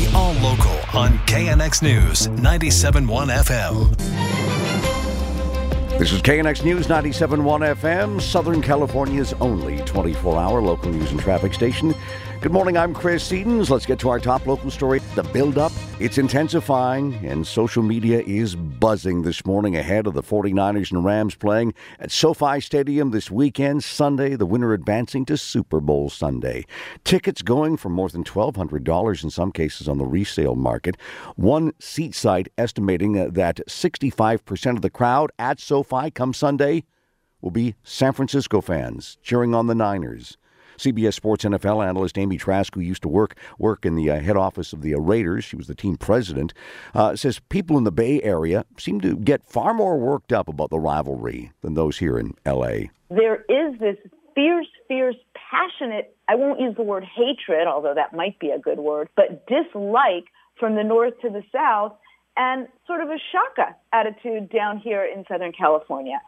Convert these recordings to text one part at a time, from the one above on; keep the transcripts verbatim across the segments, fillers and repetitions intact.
The All Local on K N X News ninety-seven point one F M. This is K N X News ninety-seven point one F M, Southern California's only twenty-four hour local news and traffic station. Good morning, I'm Chris Sedens. Let's get to our top local story. The buildup, it's intensifying, and social media is buzzing this morning ahead of the forty-niners and Rams playing at SoFi Stadium this weekend, Sunday, the winner advancing to Super Bowl Sunday. Tickets going for more than twelve hundred dollars in some cases on the resale market. One seat site estimating that sixty-five percent of the crowd at SoFi come Sunday will be San Francisco fans cheering on the Niners. C B S Sports N F L analyst Amy Trask, who used to work work in the uh, head office of the uh, Raiders, she was the team president, uh, says people in the Bay Area seem to get far more worked up about the rivalry than those here in L A. There is this fierce, fierce, passionate, I won't use the word hatred, although that might be a good word, but dislike from the north to the south, and sort of a shaka attitude down here in Southern California.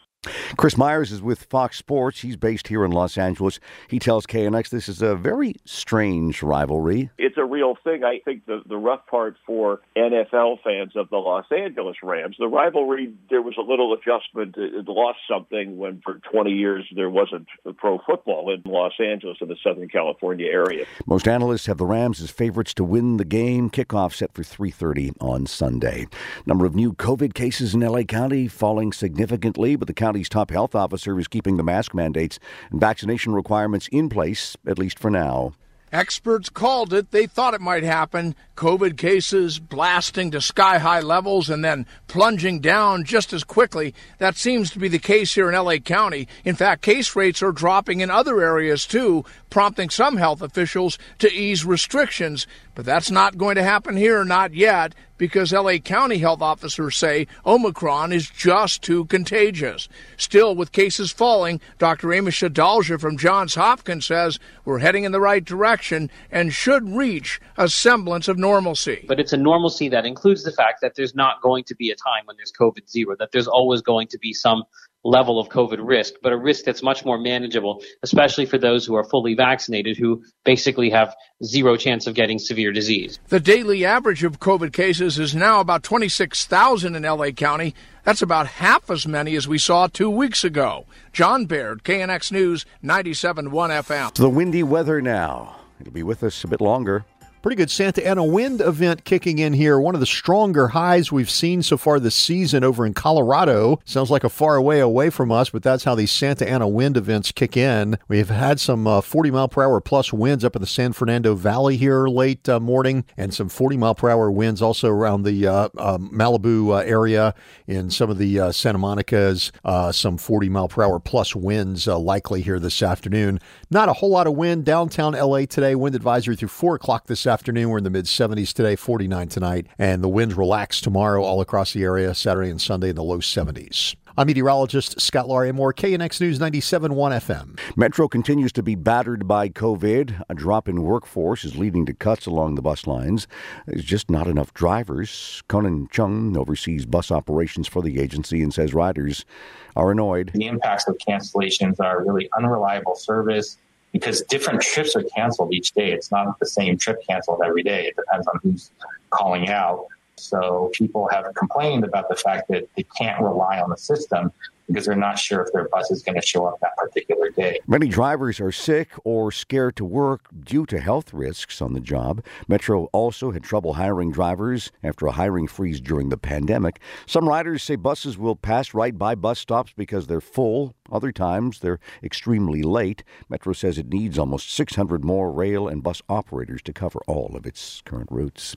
Chris Myers is with Fox Sports. He's based here in Los Angeles. He tells K N X this is a very strange rivalry. It's a real thing. I think the, the rough part for N F L fans of the Los Angeles Rams, the rivalry, there was a little adjustment. It lost something when for twenty years there wasn't pro football in Los Angeles and the Southern California area. Most analysts have the Rams as favorites to win the game. Kickoff set for three thirty on Sunday. Number of new COVID cases in L A County falling significantly, but the county top health officer is keeping the mask mandates and vaccination requirements in place, at least for now. Experts called it. They thought it might happen. COVID cases blasting to sky-high levels and then plunging down just as quickly. That seems to be the case here in L A County. In fact, case rates are dropping in other areas, too, prompting some health officials to ease restrictions. But that's not going to happen here, not yet, because L A County health officers say Omicron is just too contagious. Still, with cases falling, Doctor Amish Adalja from Johns Hopkins says we're heading in the right direction and should reach a semblance of normalcy. But it's a normalcy that includes the fact that there's not going to be a time when there's COVID zero, that there's always going to be some level of COVID risk, but a risk that's much more manageable, especially for those who are fully vaccinated, who basically have zero chance of getting severe disease. The daily average of COVID cases is now about twenty-six thousand in L A County. That's about half as many as we saw two weeks ago. John Baird, K N X News, ninety-seven point one F M. The windy weather now. It'll be with us a bit longer. Pretty good Santa Ana wind event kicking in here. One of the stronger highs we've seen so far this season over in Colorado. Sounds like a far way away from us, but that's how these Santa Ana wind events kick in. We've had some uh, forty mile per hour plus winds up in the San Fernando Valley here late uh, morning, and some forty mile per hour winds also around the uh, uh, Malibu uh, area in some of the uh, Santa Monica's. Uh, some forty mile per hour plus winds uh, likely here this afternoon. Not a whole lot of wind downtown L A today. Wind advisory through four o'clock this afternoon. Afternoon, we're in the mid seventies today, forty-nine tonight, and the winds relax tomorrow all across the area, Saturday and Sunday in the low seventies. I'm meteorologist Scott Laurie Moore, K N X News ninety-seven point one F M. Metro continues to be battered by COVID. A drop in workforce is leading to cuts along the bus lines. There's just not enough drivers. Conan Chung oversees bus operations for the agency and says riders are annoyed. The impacts of cancellations are really unreliable service, because different trips are canceled each day. It's not the same trip canceled every day. It depends on who's calling out. So people have complained about the fact that they can't rely on the system because they're not sure if their bus is going to show up that particular day. Many drivers are sick or scared to work due to health risks on the job. Metro also had trouble hiring drivers after a hiring freeze during the pandemic. Some riders say buses will pass right by bus stops because they're full. Other times, they're extremely late. Metro says it needs almost six hundred more rail and bus operators to cover all of its current routes.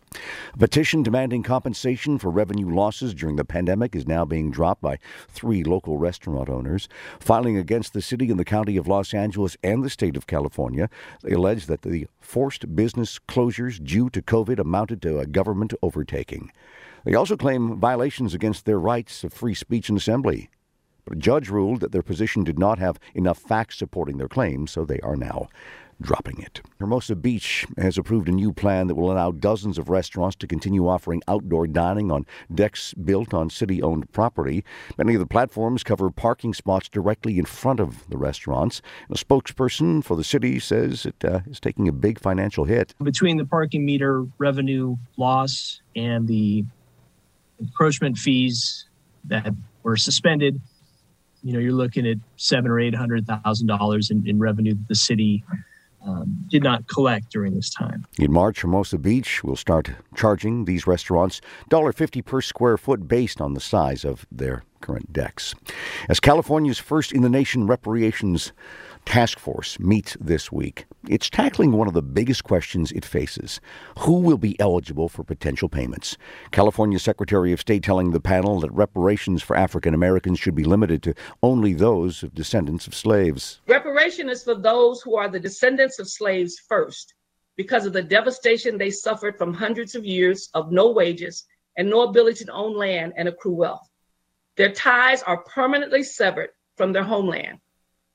A petition demanding compensation for revenue losses during the pandemic is now being dropped by three local restaurant owners, filing against the city and the county of Los Angeles and the state of California. They allege that the forced business closures due to COVID amounted to a government overtaking. They also claim violations against their rights of free speech and assembly. But a judge ruled that their position did not have enough facts supporting their claims, so they are now dropping it. Hermosa Beach has approved a new plan that will allow dozens of restaurants to continue offering outdoor dining on decks built on city-owned property. Many of the platforms cover parking spots directly in front of the restaurants. A spokesperson for the city says it uh, is taking a big financial hit. Between the parking meter revenue loss and the encroachment fees that were suspended, you know, you're looking at seven or eight hundred thousand dollars in, in revenue that the city Um, did not collect during this time. In March, Hermosa Beach will start charging these restaurants one dollar fifty per square foot based on the size of their current decks. As California's first-in-the-nation reparations task force meets this week, it's tackling one of the biggest questions it faces. Who will be eligible for potential payments? California Secretary of State telling the panel that reparations for African Americans should be limited to only those of descendants of slaves. Reparation is for those who are the descendants of slaves first, because of the devastation they suffered from hundreds of years of no wages and no ability to own land and accrue wealth. Their ties are permanently severed from their homeland,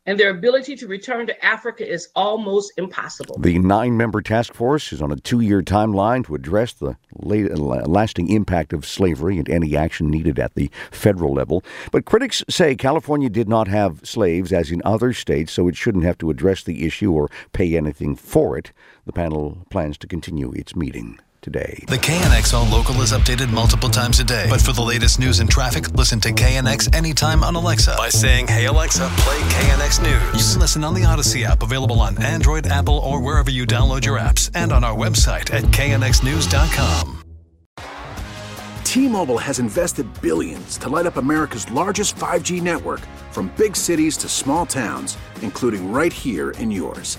and their ability to return to Africa is almost impossible. The nine-member task force is on a two-year timeline to address the lasting impact of slavery and any action needed at the federal level. But critics say California did not have slaves as in other states, so it shouldn't have to address the issue or pay anything for it. The panel plans to continue its meeting today. The K N X All Local is updated multiple times a day. But for the latest news and traffic, listen to K N X anytime on Alexa by saying, "Hey Alexa, play K N X News." You can listen on the Odyssey app, available on Android, Apple, or wherever you download your apps, and on our website at K N X news dot com. T-Mobile has invested billions to light up America's largest five G network, from big cities to small towns, including right here in yours.